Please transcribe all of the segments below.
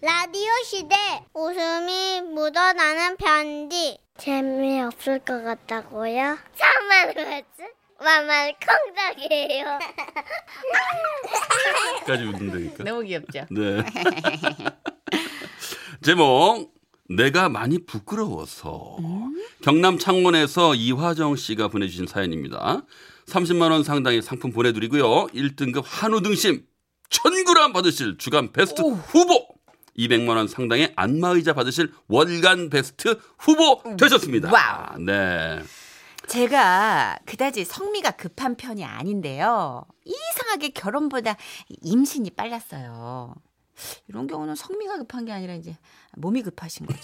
라디오 시대 웃음이 묻어나는 편지. 재미없을 것 같다고요? 참말로 했지? 만만히 콩닥이에요. 까지 웃는다니까. 너무 귀엽죠? 네. 제목 내가 많이 부끄러워서. 경남 창원에서 이화정 씨가 보내주신 사연입니다. 30만 원 상당의 상품 보내드리고요. 1등급 한우 등심 1,000g 받으실 주간 베스트 오. 후보. 200만 원 상당의 안마의자 받으실 월간 베스트 후보 되셨습니다. 와우. 네. 제가 그다지 성미가 급한 편이 아닌데요. 이상하게 결혼보다 임신이 빨랐어요. 이런 경우는 성미가 급한 게 아니라 이제 몸이 급하신 거죠.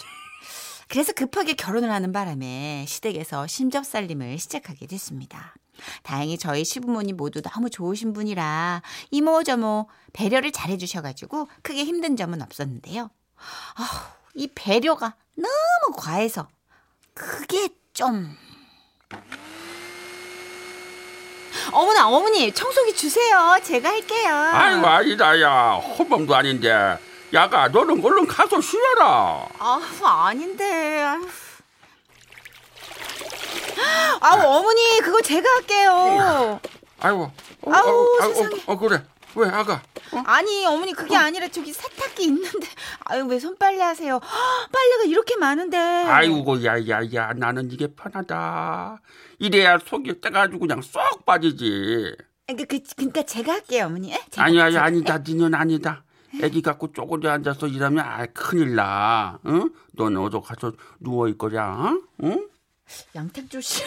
그래서 급하게 결혼을 하는 바람에 시댁에서 심접살림을 시작하게 됐습니다. 다행히 저희 시부모님 모두 너무 좋으신 분이라 이모저모 배려를 잘해주셔가지고 크게 힘든 점은 없었는데요. 이 배려가 너무 과해서 그게 좀... 어머나 어머니 청소기 주세요. 제가 할게요. 아이고 아니다 야 혼밤도 아닌데 야가 너는 얼른 가서 쉬어라. 아닌데 어머니 그거 제가 할게요. 아이고 세상에. 그래 왜 아가 아니 어머니 그게 아니라 저기 세탁기 있는데 아유 왜 손빨래 하세요. 빨래가 이렇게 많은데. 아이고 야야야 나는 이게 편하다. 이래야 속이 떼가지고 그냥 쏙 빠지지. 그러니까 제가 할게요 어머니. 제가. 아니다 니는 아니다. 애기 갖고 쪼그려 앉아서 일하면 큰일 나. 응? 너는 어디 가서 누워있거라. 응? 양택조 씨.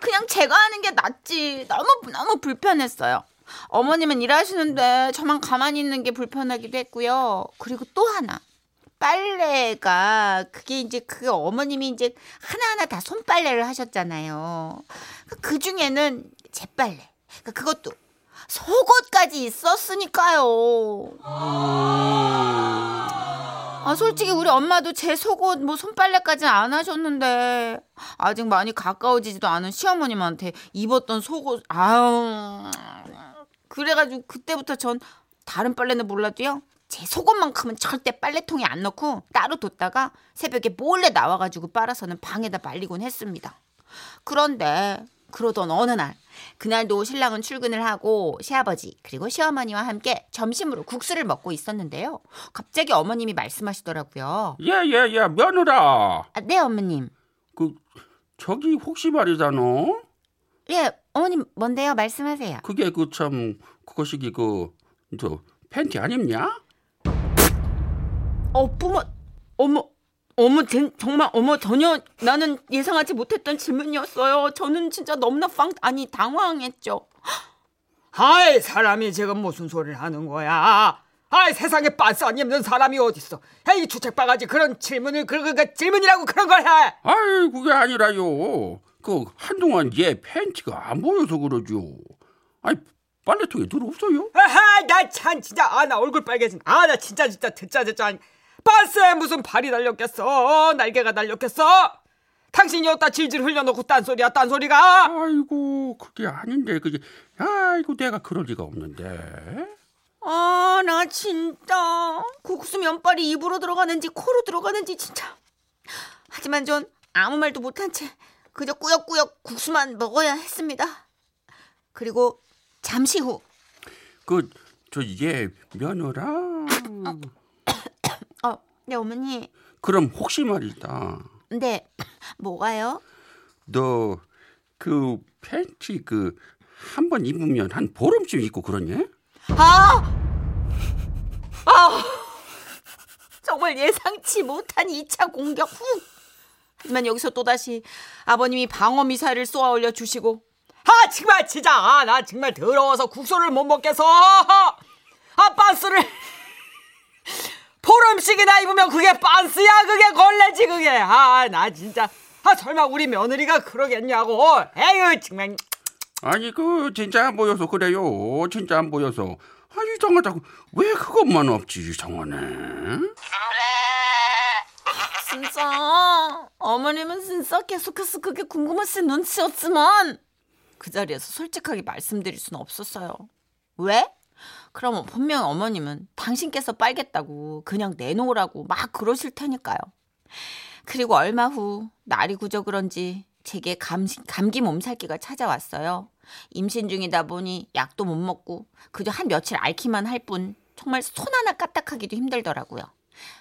그냥 제가 하는 게 낫지. 너무 불편했어요. 어머님은 일하시는데 저만 가만히 있는 게 불편하기도 했고요. 그리고 또 하나. 빨래가 그게 어머님이 이제 하나하나 다 손빨래를 하셨잖아요. 그 중에는 제 빨래. 그것도 속옷까지 있었으니까요. 솔직히 우리 엄마도 제 속옷 손빨래까지는 안 하셨는데 아직 많이 가까워지지도 않은 시어머님한테 입었던 속옷 그래가지고 그때부터 전 다른 빨래는 몰라도요 제 속옷만큼은 절대 빨래통에 안 넣고 따로 뒀다가 새벽에 몰래 나와가지고 빨아서는 방에다 말리곤 했습니다. 그런데 그러던 어느 날 그날도 신랑은 출근을 하고 시아버지 그리고 시어머니와 함께 점심으로 국수를 먹고 있었는데요. 갑자기 어머님이 말씀하시더라고요. 야, 며느라. 네 어머님. 저기 혹시 말이다 너? 예 어머님 뭔데요 말씀하세요. 그게 그것이 팬티 안 입냐? 전혀 나는 예상하지 못했던 질문이었어요. 저는 진짜 너무나 당황했죠. 아이 사람이 지금 무슨 소리를 하는 거야. 아이 세상에 반스 안 입는 사람이 어딨어. 에이 주책바가지 그런 질문을 질문이라고 그런 걸 해. 아이 그게 아니라요. 한동안 얘 팬티가 안 보여서 그러죠. 아이 빨래통에 늘 없어요? 아하 나 참 진짜 나 얼굴 빨개진 나 진짜 듣자 반스에 무슨 발이 달렸겠어. 날개가 달렸겠어. 당신이 여기다 질질 흘려놓고 딴소리가. 아이고 그게 아닌데 그게 아이고 내가 그럴 리가 없는데. 나 진짜 국수 면발이 입으로 들어가는지 코로 들어가는지 진짜. 하지만 전 아무 말도 못한 채 그저 꾸역꾸역 국수만 먹어야 했습니다. 그리고 잠시 후. 이게 며느라. 네 어머니. 그럼 혹시 말이다. 네 뭐가요? 너 팬티 한 번 입으면 한 보름쯤 입고 그러냐? 정말 예상치 못한 2차 공격 후. 하지만 여기서 또다시 아버님이 방어 미사일을 쏘아 올려 주시고. 정말 진짜 나 정말 더러워서 국수를 못 먹겠어. 반스를 보름씩이나 입으면 그게 반스야 그게 걸레지 그게. 나 진짜 설마 우리 며느리가 그러겠냐고. 에휴 정말. 아니 진짜 안 보여서 그래요. 진짜 안 보여서. 이상하다고 왜 그것만 없지 이상하네. 진짜 어머님은 진짜 계속해서 그게 궁금하신 눈치였지만 그 자리에서 솔직하게 말씀드릴 수는 없었어요. 왜? 그러면 분명 어머님은 당신께서 빨겠다고 그냥 내놓으라고 막 그러실 테니까요. 그리고 얼마 후 날이 구저 그런지 제게 감기 몸살기가 찾아왔어요. 임신 중이다 보니 약도 못 먹고 그저 한 며칠 앓기만 할 뿐 정말 손 하나 까딱하기도 힘들더라고요.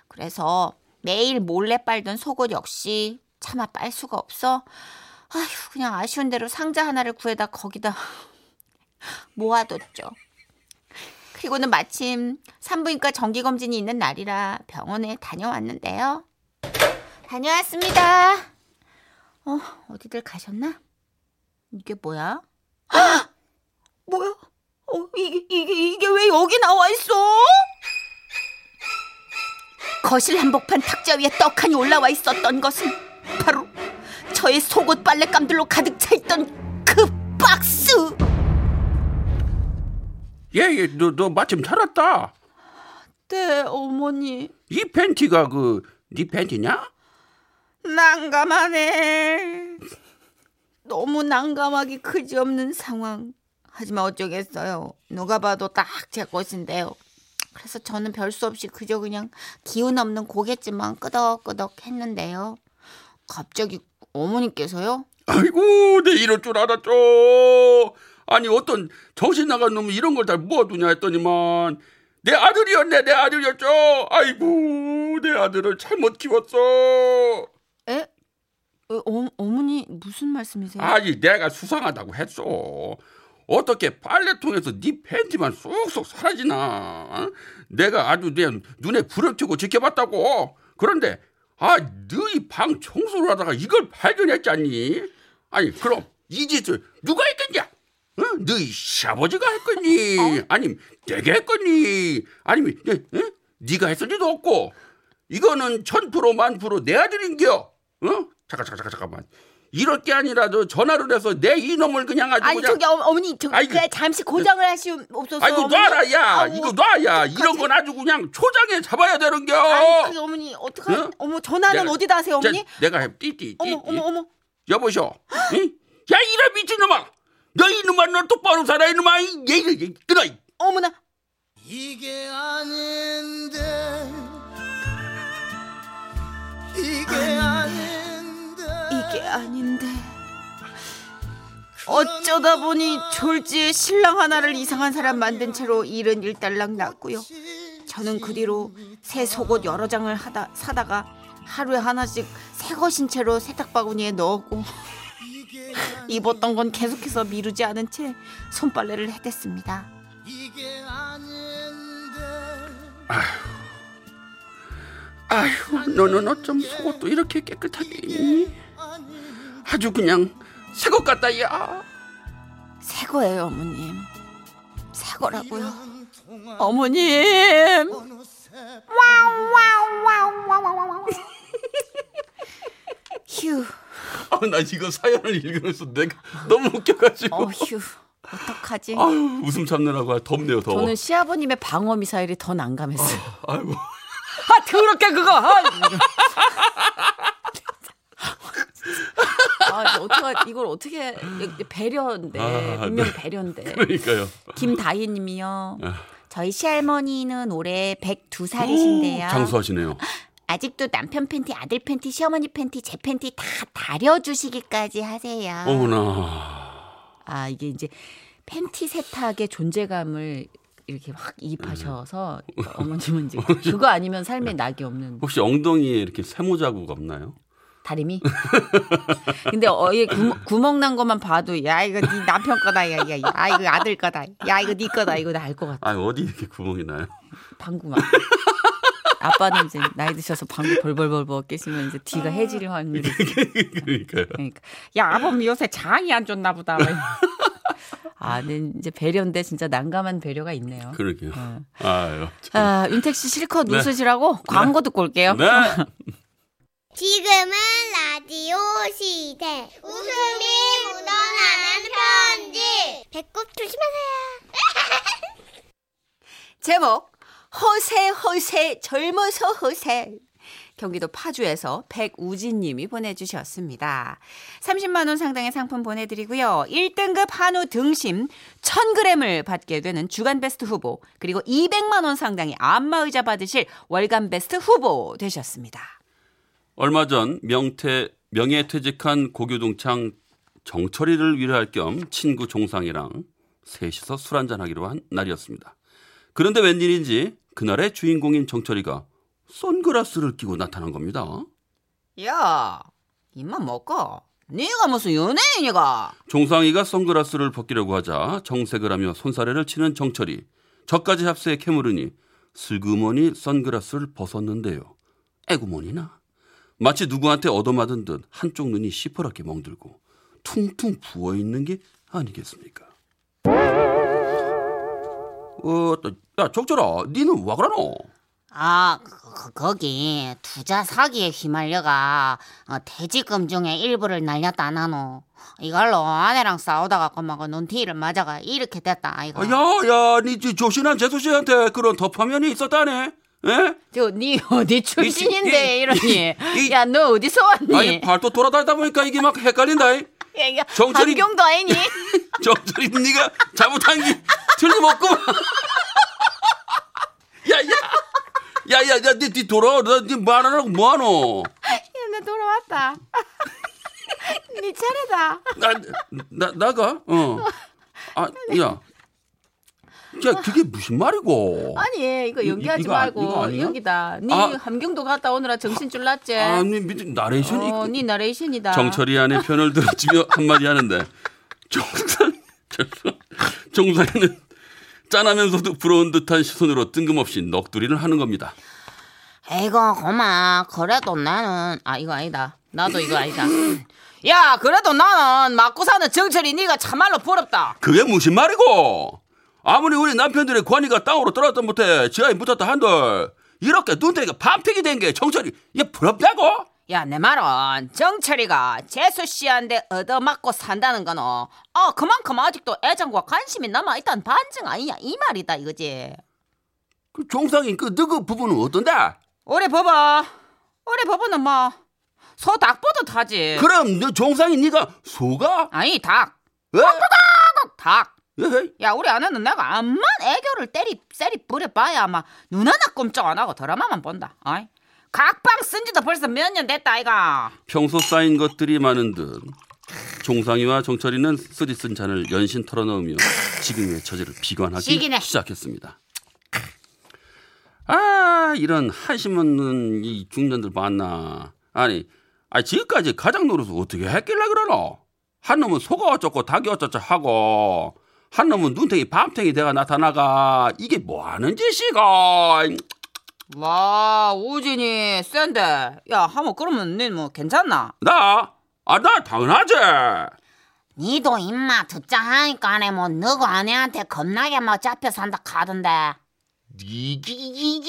그래서 매일 몰래 빨던 속옷 역시 차마 빨 수가 없어 아휴 그냥 아쉬운 대로 상자 하나를 구해다 거기다 모아뒀죠. 그리고는 마침 산부인과 정기검진이 있는 날이라 병원에 다녀왔는데요. 다녀왔습니다. 어디들 가셨나? 이게 뭐야? 헉! 뭐야? 이게 왜 여기 나와 있어? 거실 한복판 탁자 위에 떡하니 올라와 있었던 것은 바로 저의 속옷 빨랫감들로 가득 차 있던 그 박스. 예, 너 마침 살았다. 네, 어머니. 이 팬티가 네 팬티냐? 난감하네. 너무 난감하기 그지없는 상황. 하지만 어쩌겠어요. 누가 봐도 딱 제 것인데요. 그래서 저는 별수 없이 그저 그냥 기운 없는 고갯짓만 끄덕끄덕 했는데요. 갑자기 어머니께서요? 아이고, 내 이럴 줄 알았죠. 아니 어떤 정신 나간 놈이 이런 걸 다 모아두냐 했더니만 내 아들이었죠. 아이고 내 아들을 잘못 키웠어. 에? 어머니 무슨 말씀이세요? 아니 내가 수상하다고 했어. 어떻게 빨래통에서 네 팬티만 쏙쏙 사라지나. 어? 내가 아주 내 눈에 불을 켜고 지켜봤다고. 그런데 너희 방 청소를 하다가 이걸 발견했잖니. 아니 그럼 이 짓을 누가 했겠냐? 응? 너희 시아버지가 했거니? 아니면 내가 했거니? 아니면 응? 네가 했을 리도 없고. 이거는 1000% 1000% 내 아들인겨. 응? 잠깐만. 이럴 게 아니라 전화를 해서 내 이놈을 그냥 아주 아니 그냥... 저기 어머니 잠시 고정을 하시옵소서. 아이고 어머니. 놔라 야. 아이고, 이거 놔야. 이런 건 아주 그냥 초장에 잡아야 되는겨. 아니 어머니 어떡하... 응? 어머 전화는 어디다 하세요 어머니? 내가 해. 띠띠. 어머. 여보셔. 응? 야 이런 미친놈아. 너 이놈아 너 똑바로 살아 이놈아. 얘 끊어. 어머나 이게 아닌데 이게 아닌데 어쩌다 보니 졸지에 신랑 하나를 이상한 사람 만든 채로 일은 일단락 났고요. 저는 그 뒤로 새 속옷 여러 장을 사다가 하루에 하나씩 새 것인 채로 세탁바구니에 넣었고 입었던 건 계속해서 미루지 않은 채 손빨래를 해댔습니다. 아휴, 너는 어쩜 속옷도 이렇게 깨끗하게 입니? 아주 그냥 새것 같다 야. 새거예요 어머님. 새거라고요 어머님. 와우. 휴. 나 이거 사연을 읽으면서 내가 너무 웃겨가지고. 휴. 어떡하지? 아유, 웃음 참느라고 덥네요, 더워. 저는 시아버님의 방어 미사일이 더 난감했어요. 아이고. 더럽게 그거. 이걸 어떻게 배려인데 분명 네. 배려인데. 그러니까요. 김다희님이요. 저희 시할머니는 올해 102살이신데요. 장수하시네요. 아직도 남편 팬티, 아들 팬티, 시어머니 팬티, 제 팬티 다 다려주시기까지 하세요. 어머나. 이게 이제 팬티 세탁의 존재감을 이렇게 확 이입하셔서 어머님은 이제 그거 아니면 삶에 낙이 없는. 혹시 엉덩이에 이렇게 세모 자국 없나요? 다리미? 근데 구멍 난 것만 봐도 야 이거 네 남편 거다. 야 이거 아들 거다. 야 이거 네 거다. 이거 나 알 것 같아. 어디 이렇게 구멍이 나요? 방구만. 아빠는 이제 나이 드셔서 방구 벌벌벌벌 깨시면 이제 뒤가 해질 확률이. 그러니까. 야 아범 요새 장이 안 좋나 보다. 네, 이제 배려인데 진짜 난감한 배려가 있네요. 그러게요. 네. 윤택 씨 실컷 네. 웃으시라고 네. 광고 듣고 올게요. 네. 지금은 라디오 시대. 웃음이 묻어나는 편지. 배꼽 조심하세요. 제목. 허세 젊어서 허세. 경기도 파주에서 백우진님이 보내주셨습니다. 30만 원 상당의 상품 보내드리고요. 1등급 한우 등심 1000g을 받게 되는 주간베스트 후보 그리고 200만 원 상당의 안마의자 받으실 월간베스트 후보 되셨습니다. 얼마 전 명예퇴직한 고교동창 정철이를 위로할 겸 친구 종상이랑 셋이서 술 한잔하기로 한 날이었습니다. 그런데 웬일인지 그날의 주인공인 정철이가 선글라스를 끼고 나타난 겁니다. 야, 입만 먹고 네가 무슨 연예인이가? 종상이가 선글라스를 벗기려고 하자 정색을 하며 손사래를 치는 정철이. 저까지 합세에 캐물으니 슬그머니 선글라스를 벗었는데요. 에구머니나. 마치 누구한테 얻어맞은 듯 한쪽 눈이 시퍼렇게 멍들고 퉁퉁 부어있는 게 아니겠습니까? 야, 적절아, 니는 와 그러노? 아, 거기 투자 사기에 휘말려가 퇴직금 중에 일부를 날렸다 나노. 이걸로 아내랑 싸우다가 꼬마고 눈티를 맞아가 이렇게 됐다 아이가. 야, 니 조신한 제수씨한테 그런 덮화면이 있었다네. 에? 저, 니 어디 출신인데 이러니. 야, 너 어디서 왔니? 아니, 발톱 돌아다니다 보니까 이게 막 헷갈린다. 야, 이거 정철이 경도 아니니? 정철이 니가 잘못한 게 틀림없구만. 야, 니 돌아와. 니 말하라고 뭐하노? 야, 나 돌아왔다. 니 차례다. 나가? 어. 아, 야. 야, 그게 무슨 말이고? 아니, 이거 연기하지 말고 여기다. 네 함경도 갔다 오느라 정신 줄났지. 아니, 나레이션이. 네 나레이션이다. 정철이 안에 편을 들어주며 한마디 하는데 종사는 짠하면서도 부러운 듯한 시선으로 뜬금없이 넋두리를 하는 겁니다. 에이고, 고마. 그래도 나는 이거 아니다. 나도 이거 아니다. 야, 그래도 나는 맞고 사는 정철이 네가 참말로 부럽다. 그게 무슨 말이고? 아무리 우리 남편들의 권위가 땅으로 떨어졌다 못해 지하에 묻었다 한들 이렇게 눈대기가 밤탱이 된 게 정철이 얘 부럽다고? 야, 내 말은 정철이가 재수씨한테 얻어맞고 산다는 거는 그만큼 아직도 애정과 관심이 남아있다는 반증 아니냐 이 말이다 이거지. 그 종상인 그 너그 부부는 어떤데? 우리 부부는 뭐 소 닭보듯 하지. 그럼 너 종상인 네가 소가? 아니, 닭. 닭. 야, 우리 아내는 내가 암만 애교를 때리 부려봐야 아마 눈 하나 꼼짝 안 하고 드라마만 본다. 아이, 각방 쓴지도 벌써 몇 년 됐다 아이가. 평소 쌓인 것들이 많은 듯 종상이와 정철이는 쓰리 쓴 잔을 연신 털어넣으며 지금의 처지를 비관하기 시작했습니다. 이런 한심 없는 이 중년들 봤나. 아니 지금까지 가장 노릇을 어떻게 했길래 그러노? 한 놈은 소가 어쩌고 닭이 어쩌고 하고 한 놈은 눈탱이 밤탱이 대가 나타나가. 이게 뭐 하는 짓이가? 와, 우진이 센데. 야, 하모 그러면 니 뭐 괜찮나? 나? 나 당연하지. 니도 임마 듣자하니까네 뭐 너구 아내한테 겁나게 막 잡혀 산다 카던데. 이게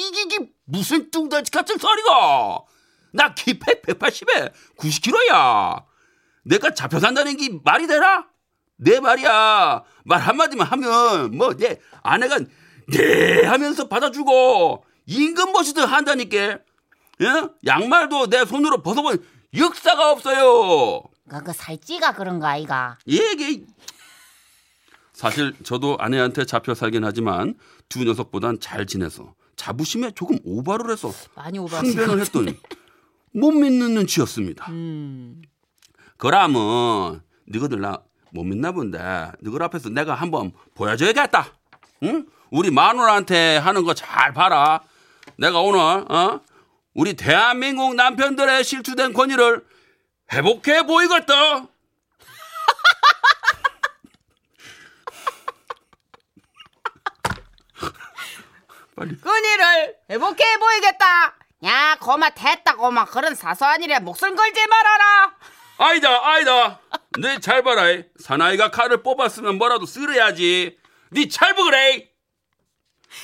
무슨 뚱단지 같은 소리가? 나 키 180에 90kg야. 내가 잡혀 산다는 게 말이 되나? 내 말이야. 말 한마디만 하면 뭐 내 아내가 네 하면서 받아주고 임금 모시듯 한다니까. 예? 양말도 내 손으로 벗어본 역사가 없어요. 그 살찌가 그런가 아이가. 이게 사실 저도 아내한테 잡혀 살긴 하지만 두 녀석보단 잘 지내서 자부심에 조금 오바를 해서 많이 흥변을 했더니 못 믿는 눈치였습니다. 그러면 너희들 나 못 믿나 본데 너희 앞에서 내가 한번 보여줘야겠다. 응? 우리 마누라한테 하는 거 잘 봐라. 내가 오늘 우리 대한민국 남편들의 실추된 권위를 회복해 보이겠다. 권위를 회복해 보이겠다. 야, 고마 됐다 고마. 그런 사소한 일에 목숨 걸지 말아라. 아니다. 네 잘 봐라. 사나이가 칼을 뽑았으면 뭐라도 쓰려야지. 네 잘 보그래.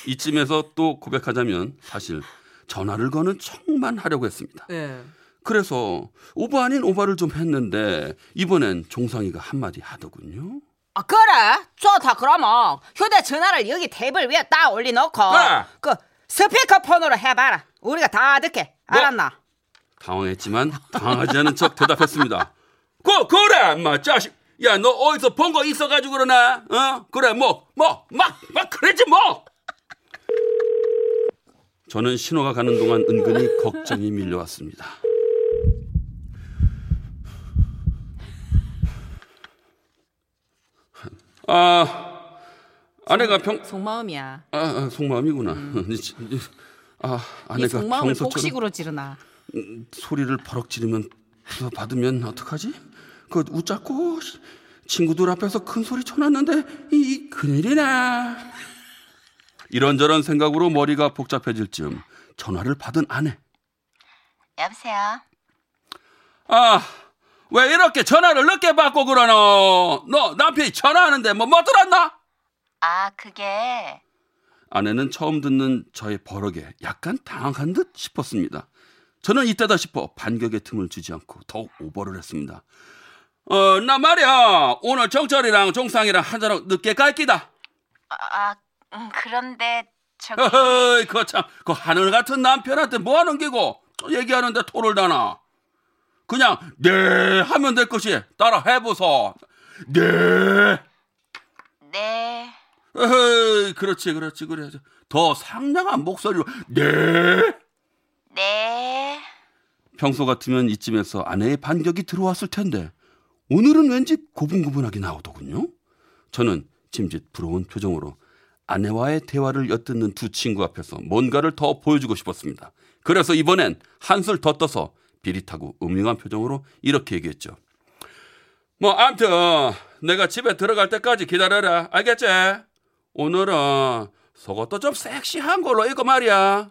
이쯤에서 또 고백하자면 사실 전화를 거는 척만 하려고 했습니다. 네. 그래서 오바 아닌 오바를 좀 했는데 이번엔 종상이가 한마디 하더군요. 아, 그래? 좋다. 그러면 휴대전화를 여기 테이블 위에 딱 올려놓고 그래. 그 스피커폰으로 해봐라. 우리가 다 듣게. 알았나? 당황했지만 당황하지 않은 척 대답했습니다. 그래 인마 자식. 야, 너 어디서 본 거 있어가지고 그러나? 어? 그래, 막 그러지 뭐. 저는 신호가 가는 동안 은근히 걱정이 밀려왔습니다. 아, 아내가 속마음이야. 아, 속마음이구나. 아, 아내가 속마음을 복식으로 지르나. 소리를 버럭 지르면 받으면 어떡하지? 그 웃자고 친구들 앞에서 큰 소리 쳐놨는데 이 큰일이나. 이런저런 생각으로 머리가 복잡해질 즈음 전화를 받은 아내. 여보세요. 아, 왜 이렇게 전화를 늦게 받고 그러노? 너 남편이 전화하는데 뭐 들었나? 아, 그게. 아내는 처음 듣는 저의 버럭에 약간 당황한 듯 싶었습니다. 저는 이때다 싶어 반격의 틈을 주지 않고 더욱 오버를 했습니다. 나 말이야. 오늘 정철이랑 종상이랑 한잔하고 늦게 갈 끼다. 그런데 저기... 어허이, 그거 참, 그 하늘 같은 남편한테 뭐 하는 기고 얘기하는데 토를 다나. 그냥 네 하면 될 것이 따라 해보소. 네. 네. 어허이, 그렇지 그래야지. 더 상냥한 목소리로 네. 네. 평소 같으면 이쯤에서 아내의 반격이 들어왔을 텐데 오늘은 왠지 고분고분하게 나오더군요. 저는 짐짓 부러운 표정으로 아내와의 대화를 엿듣는 두 친구 앞에서 뭔가를 더 보여주고 싶었습니다. 그래서 이번엔 한술 더 떠서 비릿하고 음흉한 표정으로 이렇게 얘기했죠. 암튼 내가 집에 들어갈 때까지 기다려라. 알겠지? 오늘은 속옷도 좀 섹시한 걸로 입고 말이야.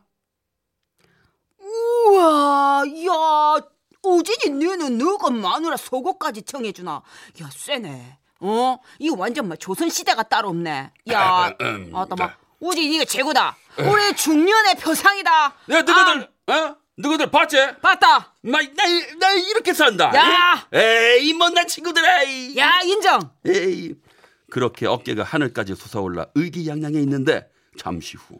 우와, 야, 우진이 너는 너가 마누라 속옷까지 청해주나. 야, 쎄네. 어? 이거 완전 막 조선시대가 따로 없네. 야, 우진이 이거 최고다. 올해 중년의 표상이다. 야, 너희들, 너희들 봤지? 봤다. 나 이렇게 산다. 야, 에이, 못난 친구들아. 야, 인정. 에이. 그렇게 어깨가 하늘까지 솟아올라 의기양양해 있는데 잠시 후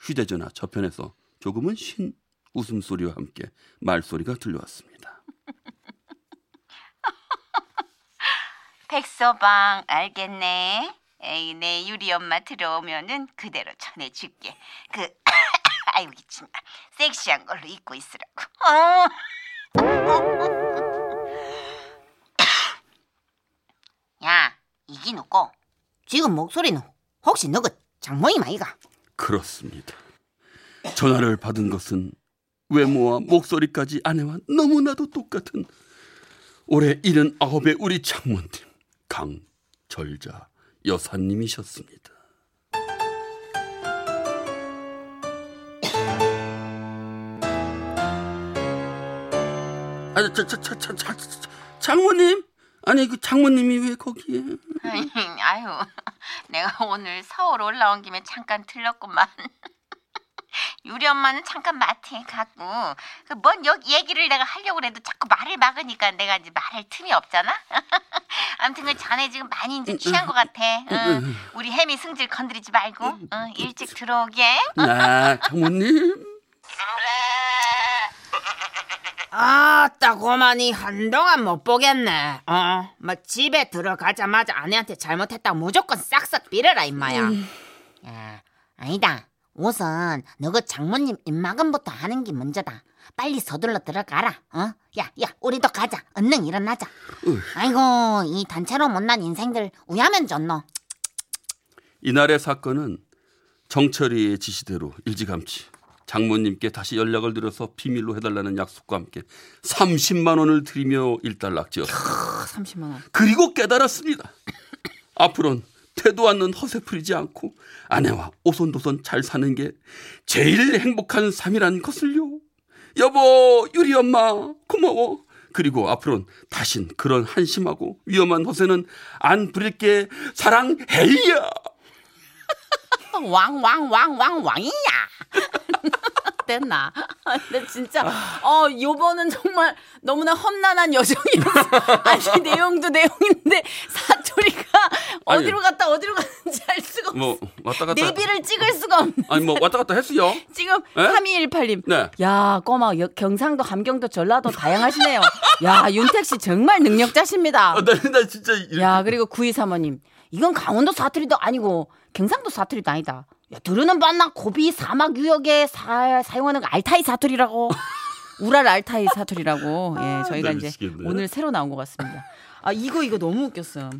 휴대전화 저편에서 조금은 쉰 웃음소리와 함께 말소리가 들려왔습니다. 백서방 알겠네. 에이, 내 유리 엄마 들어오면은 그대로 전해줄게. 그 아이고 이쯤 섹시한 걸로 입고 있으라고. 야, 이기 누구? 지금 목소리는 혹시 너가 장모님 아이가? 그렇습니다. 전화를 받은 것은 외모와 목소리까지 아내와 너무나도 똑같은 올해 79의 우리 장모님 강절자 여사님이셨습니다. 아니, 장모님? 아니, 그 장모님이 왜 거기에? 아유, 내가 오늘 서울 올라온 김에 잠깐 들렀구만. 유리 엄마는 잠깐 마트에 갔고 뭔 얘기를 내가 하려고 해도 자꾸 말을 막으니까 내가 이제 말할 틈이 없잖아. 아무튼 그 자네 지금 많이 이제 취한 것 같아. 우리 혜미 승질 건드리지 말고 일찍 들어오게. 나 장모님. 아따 고만이 한동안 못 보겠네. 뭐 집에 들어가자마자 아내한테 잘못했다 무조건 싹싹 빌어라 임마야. 아니다. 우선 너가 장모님 입막음부터 하는 게 먼저다. 빨리 서둘러 들어가라. 야, 우리도 가자. 얼른 일어나자. 아이고, 이 단체로 못난 인생들 우야면 좋노. 이날의 사건은 정철이의 지시대로 일찌감치 장모님께 다시 연락을 드려서 비밀로 해달라는 약속과 함께 30만 원을 드리며 일단락지였습니다. 30만 원. 그리고 깨달았습니다. 앞으로는 태도 않는 허세 부리지 않고 아내와 오손도손 잘 사는 게 제일 행복한 삶이란 것을요. 여보, 유리 엄마 고마워. 그리고 앞으로는 다신 그런 한심하고 위험한 허세는 안 부릴게. 사랑해야. 왕이야. 됐나? 근데 진짜 요번은 정말 너무나 험난한 여정이었어. 아니, 내용도 내용인데 사투리가 어디로 갔다 어디로 갔는지 알 수가 뭐 왔다 갔다 내비를 찍을 수가 없네. 아니 뭐 왔다 갔다 했어요. 지금 3218님. 네. 야, 꼬마 경상도, 함경도, 전라도 다양하시네요. 야, 윤택 씨 정말 능력자십니다. 나 진짜. 야, 그리고 9235님. 이건 강원도 사투리도 아니고 경상도 사투리도 아니다. 야, 들으는 바나 고비 사막 유역에 사용하는 알타이 사투리라고. 우랄 알타이 사투리라고. 예, 저희가 이제 오늘 새로 나온 것 같습니다. 아, 이거 너무 웃겼어.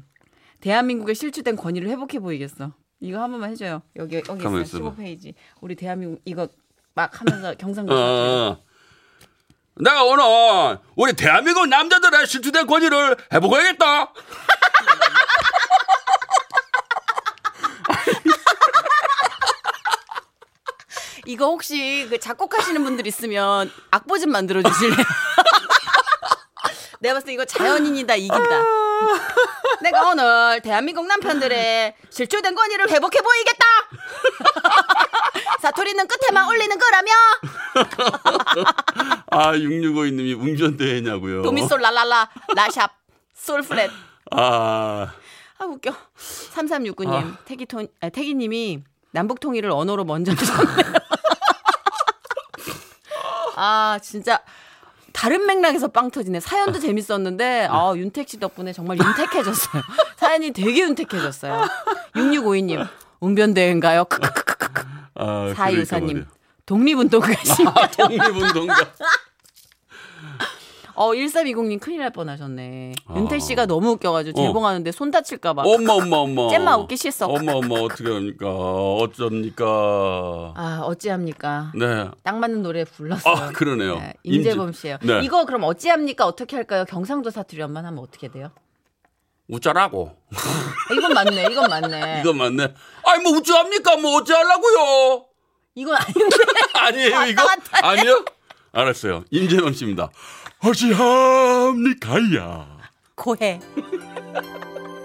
대한민국의 실추된 권위를 회복해 보이겠어. 이거 한 번만 해줘요. 여기 있어요. 15페이지. 우리 대한민국 이거 막 하면서 경상도 사투리. 내가 오늘 우리 대한민국 남자들의 실추된 권위를 회복해야겠다. 이거 혹시 그 작곡하시는 분들 있으면 악보 좀 만들어 주실래요? 내가 봤을 때 이거 자연인이다 이긴다. 내가 오늘 대한민국 남편들의 실추된 권위를 회복해 보이겠다. 사투리는 끝에만 올리는 거라며. 아, 6652님이 운전대회냐고요. 도미솔 랄랄라 라샵 솔플렛. 아 웃겨. 3369님. 태기님이 남북통일을 언어로 먼저 하셨네요. 아, 진짜 다른 맥락에서 빵 터지네. 사연도 재밌었는데 아, 윤택 씨 덕분에 정말 윤택해졌어요. 사연이 되게 윤택해졌어요. 6652님. 웅변대회인가요? 크크크크크. 사유사님. 독립운동가신가요? 아, 독립운동가. 1320님 큰일 날 뻔하셨네. 윤택 씨가 너무 웃겨가지고 재봉하는데 손 다칠까 봐. 엄마. 잼마 웃기 싫어. 엄마 어떻게 합니까? 어쩝니까? 아, 어찌합니까? 네. 딱 맞는 노래 불렀어요. 아, 그러네요. 네. 임재범 씨예요. 네. 이거 그럼 어찌합니까? 어떻게 할까요? 경상도 사투리 엄만 하면 어떻게 돼요? 웃자라고. 이건 맞네. 아니 뭐 웃자합니까? 뭐 어찌하려고요? 이건 아닌데. 아니에요 이거? 아니요? 알았어요. 임재범 씨입니다. 어찌합니까야 고해.